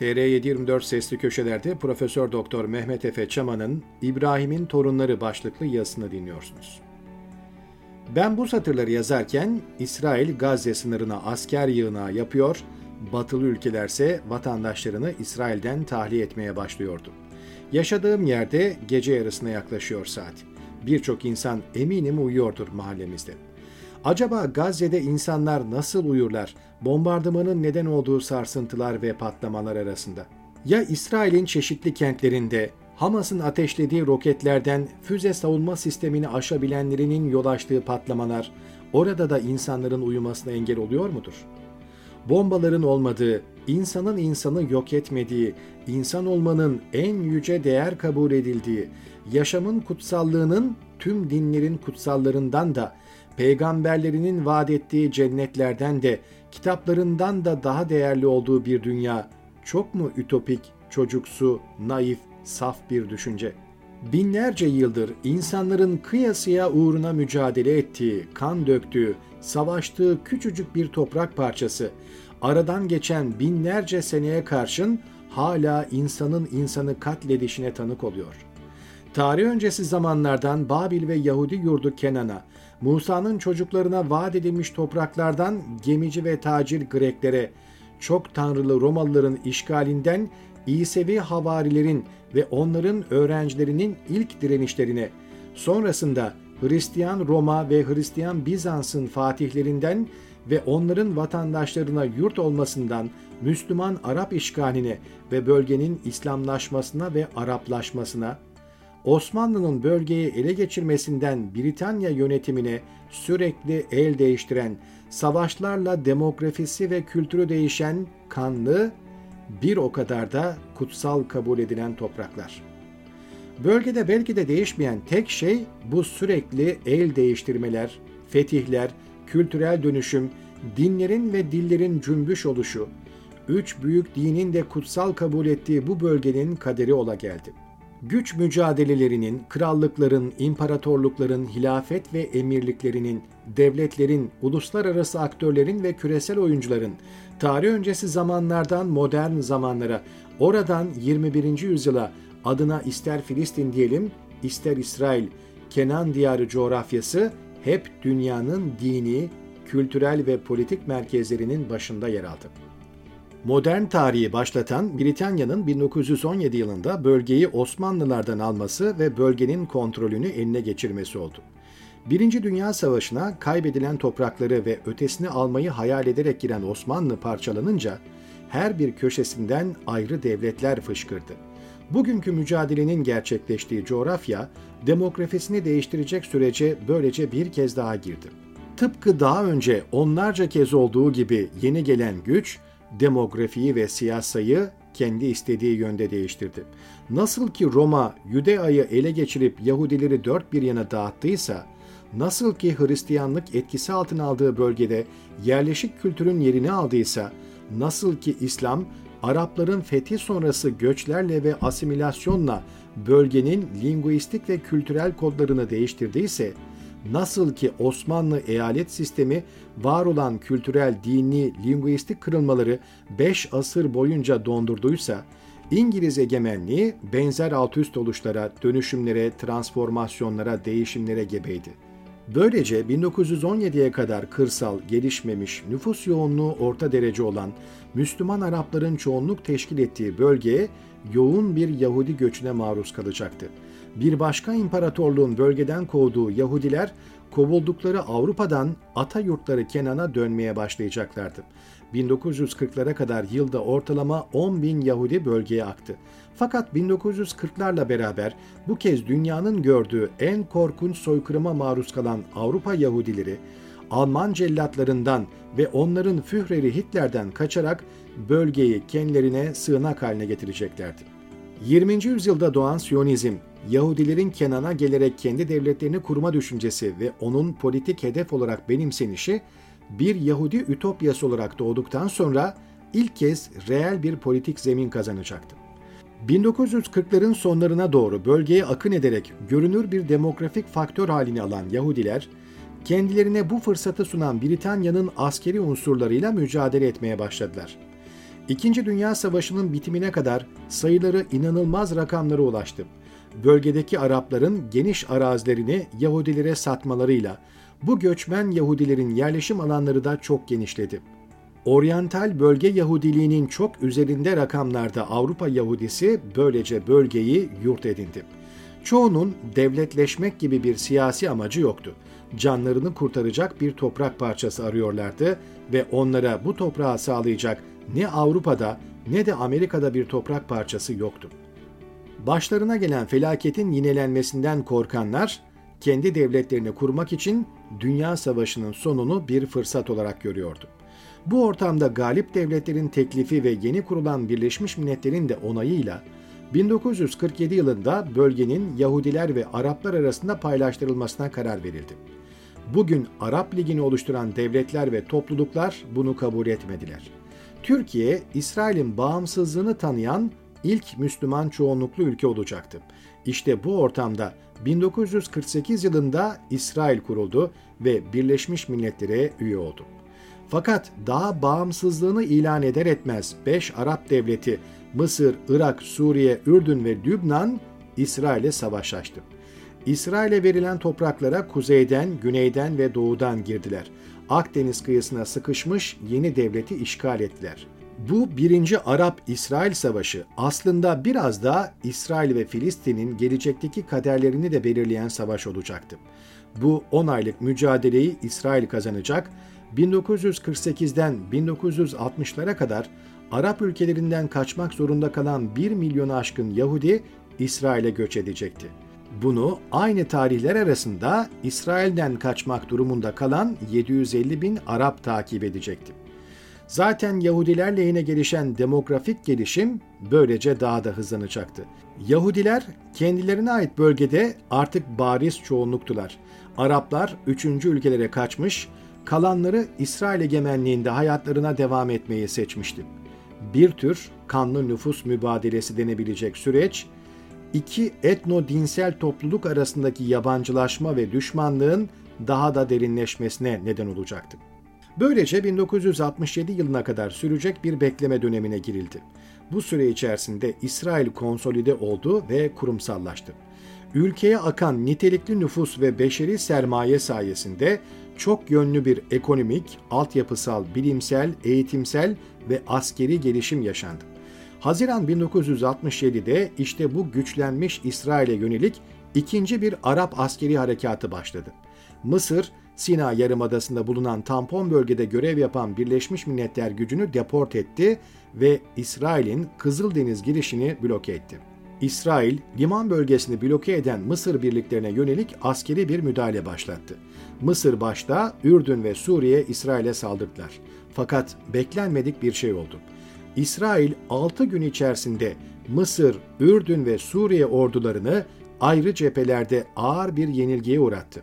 Tr724 sesli köşelerde Profesör Doktor Mehmet Efe Çaman'ın İbrahim'in Torunları başlıklı yazısını dinliyorsunuz. Ben bu satırları yazarken İsrail Gazze sınırına asker yığınağı yapıyor, batılı ülkelerse vatandaşlarını İsrail'den tahliye etmeye başlıyordu. Yaşadığım yerde gece yarısına yaklaşıyor saat. Birçok insan eminim uyuyordur mahallemizde. Acaba Gazze'de insanlar nasıl uyurlar? Bombardımanın neden olduğu sarsıntılar ve patlamalar arasında. Ya İsrail'in çeşitli kentlerinde Hamas'ın ateşlediği roketlerden füze savunma sistemini aşabilenlerinin yol açtığı patlamalar orada da insanların uyumasına engel oluyor mudur? Bombaların olmadığı, insanın insanı yok etmediği, insan olmanın en yüce değer kabul edildiği, yaşamın kutsallığının tüm dinlerin kutsallarından da, peygamberlerinin vaat ettiği cennetlerden de, kitaplarından da daha değerli olduğu bir dünya, çok mu ütopik, çocuksu, naif, saf bir düşünce? Binlerce yıldır insanların kıyasıya uğruna mücadele ettiği, kan döktüğü, savaştığı küçücük bir toprak parçası, aradan geçen binlerce seneye karşın hala insanın insanı katledişine tanık oluyor. Tarih öncesi zamanlardan Babil ve Yahudi yurdu Kenan'a, Musa'nın çocuklarına vaat edilmiş topraklardan gemici ve tacir Greklere, çok tanrılı Romalıların işgalinden İsevi havarilerin ve onların öğrencilerinin ilk direnişlerine, sonrasında Hristiyan Roma ve Hristiyan Bizans'ın fatihlerinden ve onların vatandaşlarına yurt olmasından Müslüman Arap işgaline ve bölgenin İslamlaşmasına ve Araplaşmasına, Osmanlı'nın bölgeyi ele geçirmesinden Britanya yönetimine sürekli el değiştiren, savaşlarla demografisi ve kültürü değişen kanlı, bir o kadar da kutsal kabul edilen topraklar. Bölgede belki de değişmeyen tek şey bu sürekli el değiştirmeler, fetihler, kültürel dönüşüm, dinlerin ve dillerin cümbüş oluşu, üç büyük dinin de kutsal kabul ettiği bu bölgenin kaderi ola geldi. Güç mücadelelerinin, krallıkların, imparatorlukların, hilafet ve emirliklerinin, devletlerin, uluslararası aktörlerin ve küresel oyuncuların, tarih öncesi zamanlardan modern zamanlara, oradan 21. yüzyıla adına ister Filistin diyelim, ister İsrail, Kenan diyarı coğrafyası hep dünyanın dini, kültürel ve politik merkezlerinin başında yer aldı. Modern tarihi başlatan Britanya'nın 1917 yılında bölgeyi Osmanlılardan alması ve bölgenin kontrolünü eline geçirmesi oldu. Birinci Dünya Savaşı'na kaybedilen toprakları ve ötesini almayı hayal ederek giren Osmanlı parçalanınca her bir köşesinden ayrı devletler fışkırdı. Bugünkü mücadelenin gerçekleştiği coğrafya demografisini değiştirecek sürece böylece bir kez daha girdi. Tıpkı daha önce onlarca kez olduğu gibi yeni gelen güç, demografiyi ve siyasayı kendi istediği yönde değiştirdi. Nasıl ki Roma, Yudea'yı ele geçirip Yahudileri dört bir yana dağıttıysa, nasıl ki Hristiyanlık etkisi altına aldığı bölgede yerleşik kültürün yerini aldıysa, nasıl ki İslam, Arapların fethi sonrası göçlerle ve asimilasyonla bölgenin linguistik ve kültürel kodlarını değiştirdiyse, nasıl ki Osmanlı eyalet sistemi var olan kültürel, dini, linguistik kırılmaları 5 asır boyunca dondurduysa, İngiliz egemenliği benzer altüst oluşlara, dönüşümlere, transformasyonlara, değişimlere gebeydi. Böylece 1917'ye kadar kırsal, gelişmemiş, nüfus yoğunluğu orta derece olan Müslüman Arapların çoğunluk teşkil ettiği bölgeye yoğun bir Yahudi göçüne maruz kalacaktı. Bir başka imparatorluğun bölgeden kovduğu Yahudiler, kovuldukları Avrupa'dan ata yurtları Kenan'a dönmeye başlayacaklardı. 1940'lara kadar yılda ortalama 10 bin Yahudi bölgeye aktı. Fakat 1940'larla beraber bu kez dünyanın gördüğü en korkunç soykırıma maruz kalan Avrupa Yahudileri, Alman cellatlarından ve onların Führeri Hitler'den kaçarak bölgeyi kendilerine sığınak haline getireceklerdi. 20. yüzyılda doğan Siyonizm, Yahudilerin Kenan'a gelerek kendi devletlerini kurma düşüncesi ve onun politik hedef olarak benimsenişi, bir Yahudi ütopyası olarak doğduktan sonra ilk kez reel bir politik zemin kazanacaktı. 1940'ların sonlarına doğru bölgeye akın ederek görünür bir demografik faktör halini alan Yahudiler, kendilerine bu fırsatı sunan Britanya'nın askeri unsurlarıyla mücadele etmeye başladılar. İkinci Dünya Savaşı'nın bitimine kadar sayıları inanılmaz rakamlara ulaştı. Bölgedeki Arapların geniş arazilerini Yahudilere satmalarıyla bu göçmen Yahudilerin yerleşim alanları da çok genişledi. Oryantal bölge Yahudiliğinin çok üzerinde rakamlarda Avrupa Yahudisi böylece bölgeyi yurt edindi. Çoğunun devletleşmek gibi bir siyasi amacı yoktu. Canlarını kurtaracak bir toprak parçası arıyorlardı ve onlara bu toprağı sağlayacak ne Avrupa'da ne de Amerika'da bir toprak parçası yoktu. Başlarına gelen felaketin yinelenmesinden korkanlar, kendi devletlerini kurmak için Dünya Savaşı'nın sonunu bir fırsat olarak görüyordu. Bu ortamda galip devletlerin teklifi ve yeni kurulan Birleşmiş Milletler'in de onayıyla 1947 yılında bölgenin Yahudiler ve Araplar arasında paylaştırılmasına karar verildi. Bugün Arap Ligi'ni oluşturan devletler ve topluluklar bunu kabul etmediler. Türkiye, İsrail'in bağımsızlığını tanıyan ilk Müslüman çoğunluklu ülke olacaktı. İşte bu ortamda 1948 yılında İsrail kuruldu ve Birleşmiş Milletler'e üye oldu. Fakat daha bağımsızlığını ilan eder etmez 5 Arap devleti Mısır, Irak, Suriye, Ürdün ve Lübnan İsrail'e savaş açtı. İsrail'e verilen topraklara kuzeyden, güneyden ve doğudan girdiler. Akdeniz kıyısına sıkışmış yeni devleti işgal ettiler. Bu 1. Arap-İsrail Savaşı aslında biraz da İsrail ve Filistin'in gelecekteki kaderlerini de belirleyen savaş olacaktı. Bu 10 aylık mücadeleyi İsrail kazanacak. 1948'den 1960'lara kadar Arap ülkelerinden kaçmak zorunda kalan 1 milyonu aşkın Yahudi İsrail'e göç edecekti. Bunu aynı tarihler arasında İsrail'den kaçmak durumunda kalan 750 bin Arap takip edecekti. Zaten Yahudiler lehine gelişen demografik gelişim böylece daha da hızlanacaktı. Yahudiler kendilerine ait bölgede artık bariz çoğunluktular. Araplar 3. ülkelere kaçmış, kalanları İsrail egemenliğinde hayatlarına devam etmeyi seçmişti. Bir tür kanlı nüfus mübadelesi denebilecek süreç, iki etno-dinsel topluluk arasındaki yabancılaşma ve düşmanlığın daha da derinleşmesine neden olacaktı. Böylece 1967 yılına kadar sürecek bir bekleme dönemine girildi. Bu süre içerisinde İsrail konsolide oldu ve kurumsallaştı. Ülkeye akan nitelikli nüfus ve beşeri sermaye sayesinde çok yönlü bir ekonomik, altyapısal, bilimsel, eğitimsel ve askeri gelişim yaşandı. Haziran 1967'de işte bu güçlenmiş İsrail'e yönelik ikinci bir Arap askeri harekatı başladı. Mısır, Sina Yarımadası'nda bulunan tampon bölgede görev yapan Birleşmiş Milletler gücünü deport etti ve İsrail'in Kızıldeniz girişini bloke etti. İsrail, liman bölgesini bloke eden Mısır birliklerine yönelik askeri bir müdahale başlattı. Mısır başta Ürdün ve Suriye İsrail'e saldırdılar. Fakat beklenmedik bir şey oldu. İsrail 6 gün içerisinde Mısır, Ürdün ve Suriye ordularını ayrı cephelerde ağır bir yenilgiye uğrattı.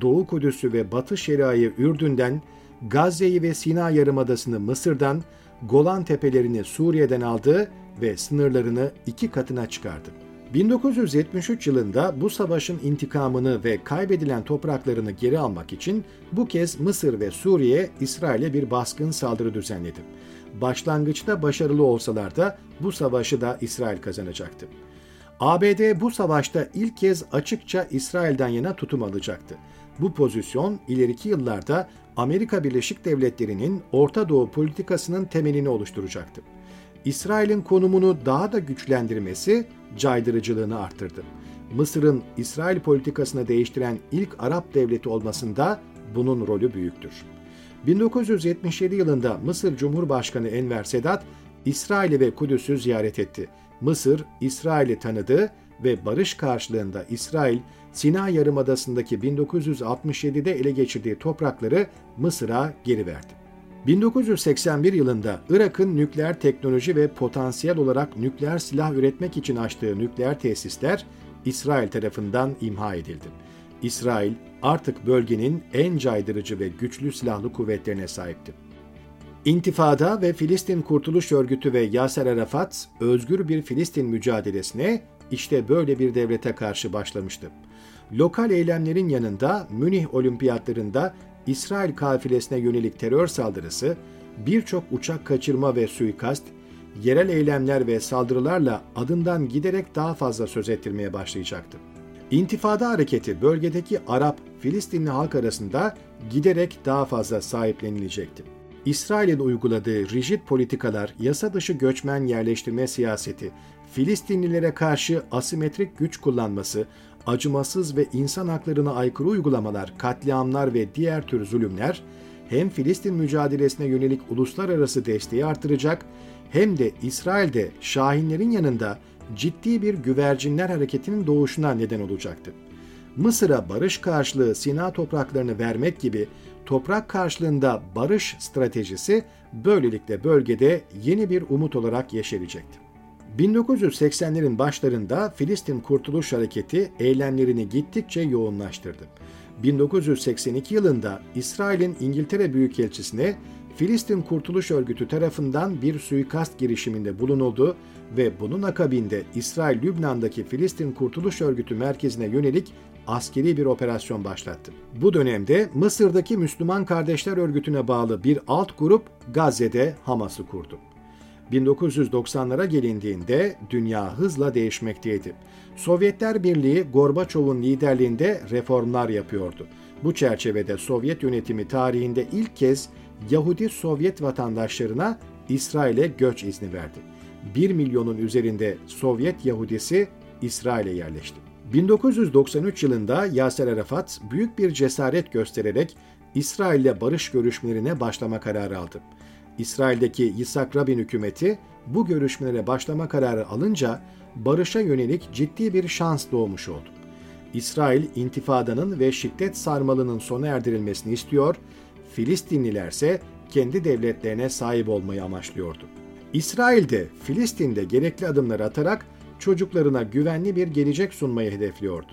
Doğu Kudüs'ü ve Batı Şeria'yı Ürdün'den, Gazze'yi ve Sina Yarımadası'nı Mısır'dan, Golan Tepelerini Suriye'den aldı ve sınırlarını 2 katına çıkardı. 1973 yılında bu savaşın intikamını ve kaybedilen topraklarını geri almak için bu kez Mısır ve Suriye İsrail'e bir baskın saldırı düzenledi. Başlangıçta başarılı olsalar da bu savaşı da İsrail kazanacaktı. ABD bu savaşta ilk kez açıkça İsrail'den yana tutum alacaktı. Bu pozisyon ileriki yıllarda Amerika Birleşik Devletleri'nin Orta Doğu politikasının temelini oluşturacaktı. İsrail'in konumunu daha da güçlendirmesi caydırıcılığını arttırdı. Mısır'ın İsrail politikasını değiştiren ilk Arap devleti olmasında bunun rolü büyüktür. 1977 yılında Mısır Cumhurbaşkanı Enver Sedat, İsrail'i ve Kudüs'ü ziyaret etti. Mısır, İsrail'i tanıdı ve barış karşılığında İsrail, Sina Yarımadası'ndaki 1967'de ele geçirdiği toprakları Mısır'a geri verdi. 1981 yılında Irak'ın nükleer teknoloji ve potansiyel olarak nükleer silah üretmek için açtığı nükleer tesisler İsrail tarafından imha edildi. İsrail artık bölgenin en caydırıcı ve güçlü silahlı kuvvetlerine sahipti. İntifada ve Filistin Kurtuluş Örgütü ve Yaser Arafat, özgür bir Filistin mücadelesine işte böyle bir devlete karşı başlamıştı. Lokal eylemlerin yanında Münih Olimpiyatları'nda İsrail kafilesine yönelik terör saldırısı, birçok uçak kaçırma ve suikast, yerel eylemler ve saldırılarla adından giderek daha fazla söz ettirmeye başlayacaktı. İntifada hareketi bölgedeki Arap-Filistinli halk arasında giderek daha fazla sahiplenilecekti. İsrail'in uyguladığı rigid politikalar, yasa dışı göçmen yerleştirme siyaseti, Filistinlilere karşı asimetrik güç kullanması, acımasız ve insan haklarına aykırı uygulamalar, katliamlar ve diğer tür zulümler, hem Filistin mücadelesine yönelik uluslararası desteği artıracak, hem de İsrail'de şahinlerin yanında ciddi bir güvercinler hareketinin doğuşuna neden olacaktı. Mısır'a barış karşılığı Sina topraklarını vermek gibi toprak karşılığında barış stratejisi böylelikle bölgede yeni bir umut olarak yeşerecekti. 1980'lerin başlarında Filistin Kurtuluş Hareketi eylemlerini gittikçe yoğunlaştırdı. 1982 yılında İsrail'in İngiltere Büyükelçisi'ne Filistin Kurtuluş Örgütü tarafından bir suikast girişiminde bulunuldu ve bunun akabinde İsrail, Lübnan'daki Filistin Kurtuluş Örgütü merkezine yönelik askeri bir operasyon başlattı. Bu dönemde Mısır'daki Müslüman Kardeşler Örgütü'ne bağlı bir alt grup Gazze'de Hamas'ı kurdu. 1990'lara gelindiğinde dünya hızla değişmekteydi. Sovyetler Birliği Gorbaçov'un liderliğinde reformlar yapıyordu. Bu çerçevede Sovyet yönetimi tarihinde ilk kez Yahudi Sovyet vatandaşlarına İsrail'e göç izni verdi. 1 milyonun üzerinde Sovyet Yahudisi İsrail'e yerleşti. 1993 yılında Yaser Arafat büyük bir cesaret göstererek İsrail'le barış görüşmelerine başlama kararı aldı. İsrail'deki Yitzhak Rabin hükümeti bu görüşmelere başlama kararı alınca barışa yönelik ciddi bir şans doğmuş oldu. İsrail, intifadanın ve şiddet sarmalının sona erdirilmesini istiyor, Filistinlilerse kendi devletlerine sahip olmayı amaçlıyordu. İsrail de Filistin'de gerekli adımları atarak çocuklarına güvenli bir gelecek sunmayı hedefliyordu.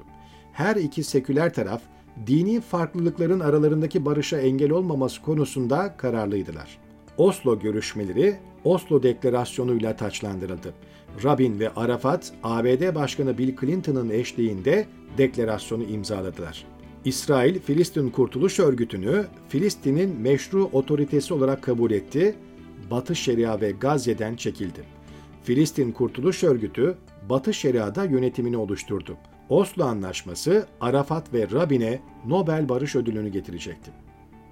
Her iki seküler taraf, dini farklılıkların aralarındaki barışa engel olmaması konusunda kararlıydılar. Oslo görüşmeleri Oslo Deklarasyonu'yla taçlandırıldı. Rabin ve Arafat, ABD Başkanı Bill Clinton'ın eşliğinde deklarasyonu imzaladılar. İsrail, Filistin Kurtuluş Örgütü'nü Filistin'in meşru otoritesi olarak kabul etti, Batı Şeria ve Gazze'den çekildi. Filistin Kurtuluş Örgütü, Batı Şeria'da yönetimini oluşturdu. Oslo Anlaşması, Arafat ve Rabin'e Nobel Barış Ödülünü getirecekti.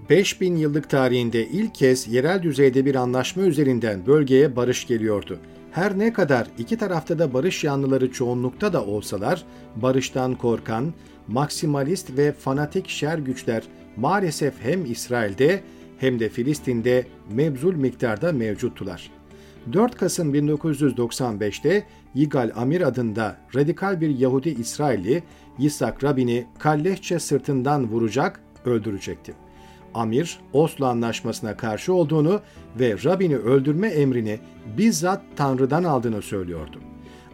5000 yıllık tarihinde ilk kez yerel düzeyde bir anlaşma üzerinden bölgeye barış geliyordu. Her ne kadar iki tarafta da barış yanlıları çoğunlukta da olsalar, barıştan korkan, maksimalist ve fanatik şer güçler maalesef hem İsrail'de hem de Filistin'de mevzul miktarda mevcuttular. 4 Kasım 1995'te Yigal Amir adında radikal bir Yahudi İsrailli, Yitzhak Rabin'i kalleşçe sırtından vuracak, öldürecekti. Amir, Oslo Anlaşması'na karşı olduğunu ve Rabin'i öldürme emrini bizzat Tanrı'dan aldığını söylüyordu.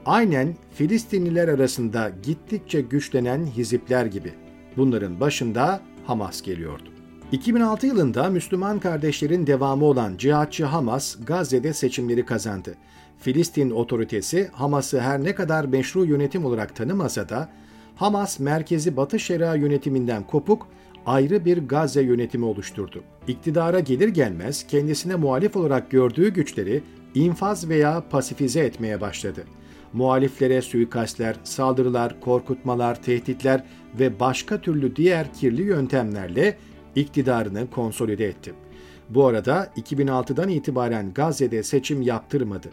Aynen Filistinliler arasında gittikçe güçlenen hizipler gibi. Bunların başında Hamas geliyordu. 2006 yılında Müslüman kardeşlerin devamı olan cihatçı Hamas, Gazze'de seçimleri kazandı. Filistin otoritesi Hamas'ı her ne kadar meşru yönetim olarak tanımasa da, Hamas merkezi Batı Şeria yönetiminden kopuk, ayrı bir Gazze yönetimi oluşturdu. İktidara gelir gelmez kendisine muhalif olarak gördüğü güçleri infaz veya pasifize etmeye başladı. Muhaliflere suikastler, saldırılar, korkutmalar, tehditler ve başka türlü diğer kirli yöntemlerle iktidarını konsolide etti. Bu arada 2006'dan itibaren Gazze'de seçim yaptırmadı.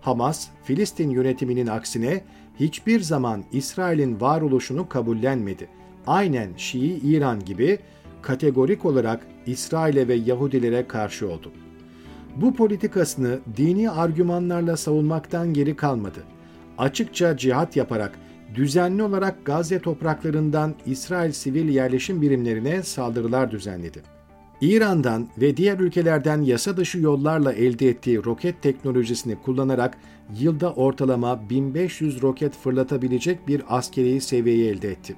Hamas, Filistin yönetiminin aksine hiçbir zaman İsrail'in varoluşunu kabullenmedi. Aynen Şii İran gibi kategorik olarak İsrail'e ve Yahudilere karşı oldu. Bu politikasını dini argümanlarla savunmaktan geri kalmadı. Açıkça cihat yaparak düzenli olarak Gazze topraklarından İsrail sivil yerleşim birimlerine saldırılar düzenledi. İran'dan ve diğer ülkelerden yasa dışı yollarla elde ettiği roket teknolojisini kullanarak yılda ortalama 1500 roket fırlatabilecek bir askeri seviyeyi elde etti.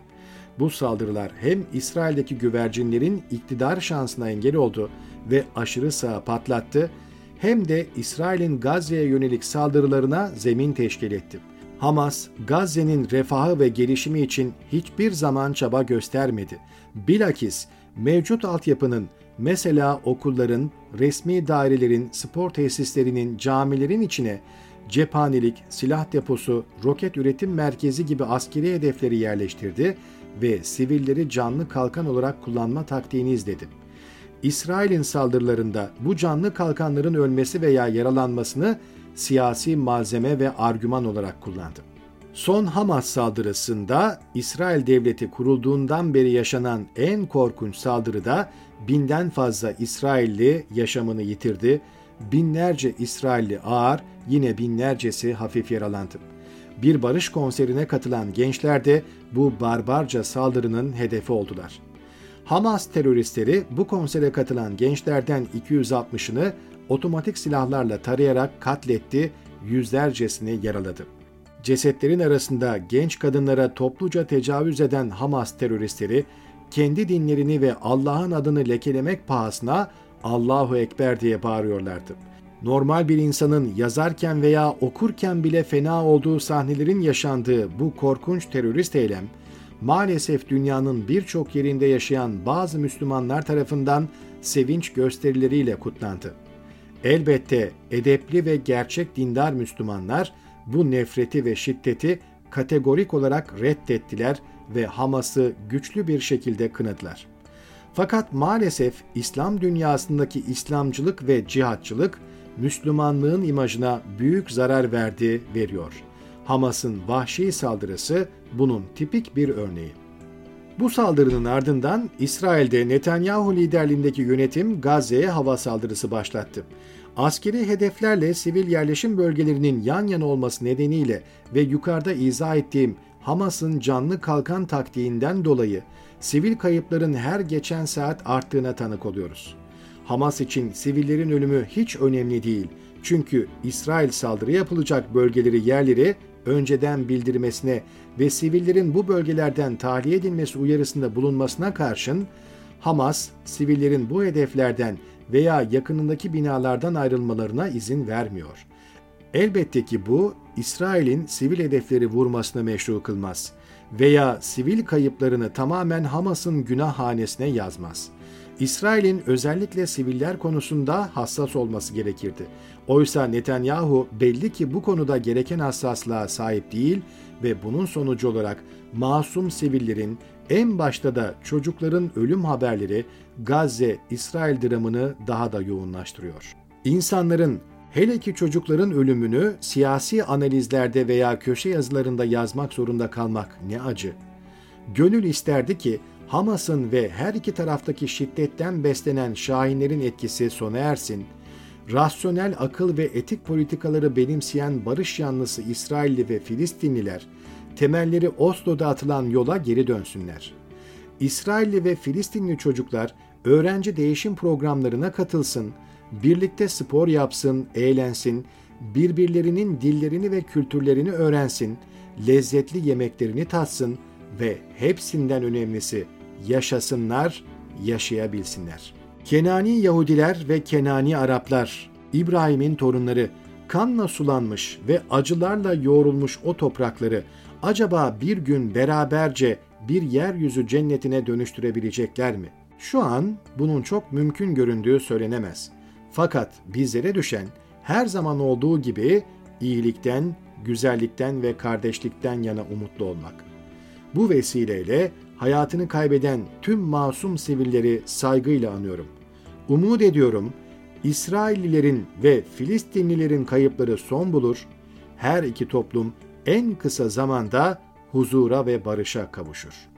Bu saldırılar hem İsrail'deki güvercinlerin iktidar şansına engel oldu ve aşırı sağı patlattı, hem de İsrail'in Gazze'ye yönelik saldırılarına zemin teşkil etti. Hamas, Gazze'nin refahı ve gelişimi için hiçbir zaman çaba göstermedi. Bilakis mevcut altyapının Mesela okulların, resmi dairelerin, spor tesislerinin, camilerin içine cephanelik, silah deposu, roket üretim merkezi gibi askeri hedefleri yerleştirdi ve sivilleri canlı kalkan olarak kullanma taktiğini izledi. İsrail'in saldırılarında bu canlı kalkanların ölmesi veya yaralanmasını siyasi malzeme ve argüman olarak kullandı. Son Hamas saldırısında İsrail devleti kurulduğundan beri yaşanan en korkunç saldırıda 1000'den fazla İsrailli yaşamını yitirdi, binlerce İsrailli ağır, yine binlercesi hafif yaralandı. Bir barış konserine katılan gençler de bu barbarca saldırının hedefi oldular. Hamas teröristleri bu konsere katılan gençlerden 260'ını otomatik silahlarla tarayarak katletti, yüzlercesini yaraladı. Cesetlerin arasında genç kadınlara topluca tecavüz eden Hamas teröristleri, kendi dinlerini ve Allah'ın adını lekelemek pahasına Allahu Ekber diye bağırıyorlardı. Normal bir insanın yazarken veya okurken bile fena olduğu sahnelerin yaşandığı bu korkunç terörist eylem, maalesef dünyanın birçok yerinde yaşayan bazı Müslümanlar tarafından sevinç gösterileriyle kutlandı. Elbette edepli ve gerçek dindar Müslümanlar bu nefreti ve şiddeti kategorik olarak reddettiler ve Hamas'ı güçlü bir şekilde kınadılar. Fakat maalesef İslam dünyasındaki İslamcılık ve cihatçılık Müslümanlığın imajına büyük zarar verdi, veriyor. Hamas'ın vahşi saldırısı bunun tipik bir örneği. Bu saldırının ardından İsrail'de Netanyahu liderliğindeki yönetim Gazze'ye hava saldırısı başlattı. Askeri hedeflerle sivil yerleşim bölgelerinin yan yana olması nedeniyle ve yukarıda izah ettiğim Hamas'ın canlı kalkan taktiğinden dolayı sivil kayıpların her geçen saat arttığına tanık oluyoruz. Hamas için sivillerin ölümü hiç önemli değil. Çünkü İsrail saldırı yapılacak bölgeleri, yerleri önceden bildirmesine ve sivillerin bu bölgelerden tahliye edilmesi uyarısında bulunmasına karşın Hamas, sivillerin bu hedeflerden veya yakınındaki binalardan ayrılmalarına izin vermiyor. Elbette ki bu, İsrail'in sivil hedefleri vurmasını meşru kılmaz veya sivil kayıplarını tamamen Hamas'ın günah hanesine yazmaz. İsrail'in özellikle siviller konusunda hassas olması gerekirdi. Oysa Netanyahu belli ki bu konuda gereken hassaslığa sahip değil ve bunun sonucu olarak masum sivillerin, en başta da çocukların ölüm haberleri Gazze-İsrail dramını daha da yoğunlaştırıyor. İnsanların, hele ki çocukların ölümünü siyasi analizlerde veya köşe yazılarında yazmak zorunda kalmak ne acı. Gönül isterdi ki Hamas'ın ve her iki taraftaki şiddetten beslenen şahinlerin etkisi sona ersin, rasyonel akıl ve etik politikaları benimseyen barış yanlısı İsrailli ve Filistinliler, temelleri Oslo'da atılan yola geri dönsünler. İsrailli ve Filistinli çocuklar öğrenci değişim programlarına katılsın, birlikte spor yapsın, eğlensin, birbirlerinin dillerini ve kültürlerini öğrensin, lezzetli yemeklerini tatsın ve hepsinden önemlisi yaşasınlar, yaşayabilsinler. Kenani Yahudiler ve Kenani Araplar, İbrahim'in torunları, kanla sulanmış ve acılarla yoğrulmuş o toprakları acaba bir gün beraberce bir yeryüzü cennetine dönüştürebilecekler mi? Şu an bunun çok mümkün göründüğü söylenemez. Fakat bizlere düşen her zaman olduğu gibi iyilikten, güzellikten ve kardeşlikten yana umutlu olmak. Bu vesileyle hayatını kaybeden tüm masum sivilleri saygıyla anıyorum. Umut ediyorum İsraillilerin ve Filistinlilerin kayıpları son bulur, her iki toplum en kısa zamanda huzura ve barışa kavuşur.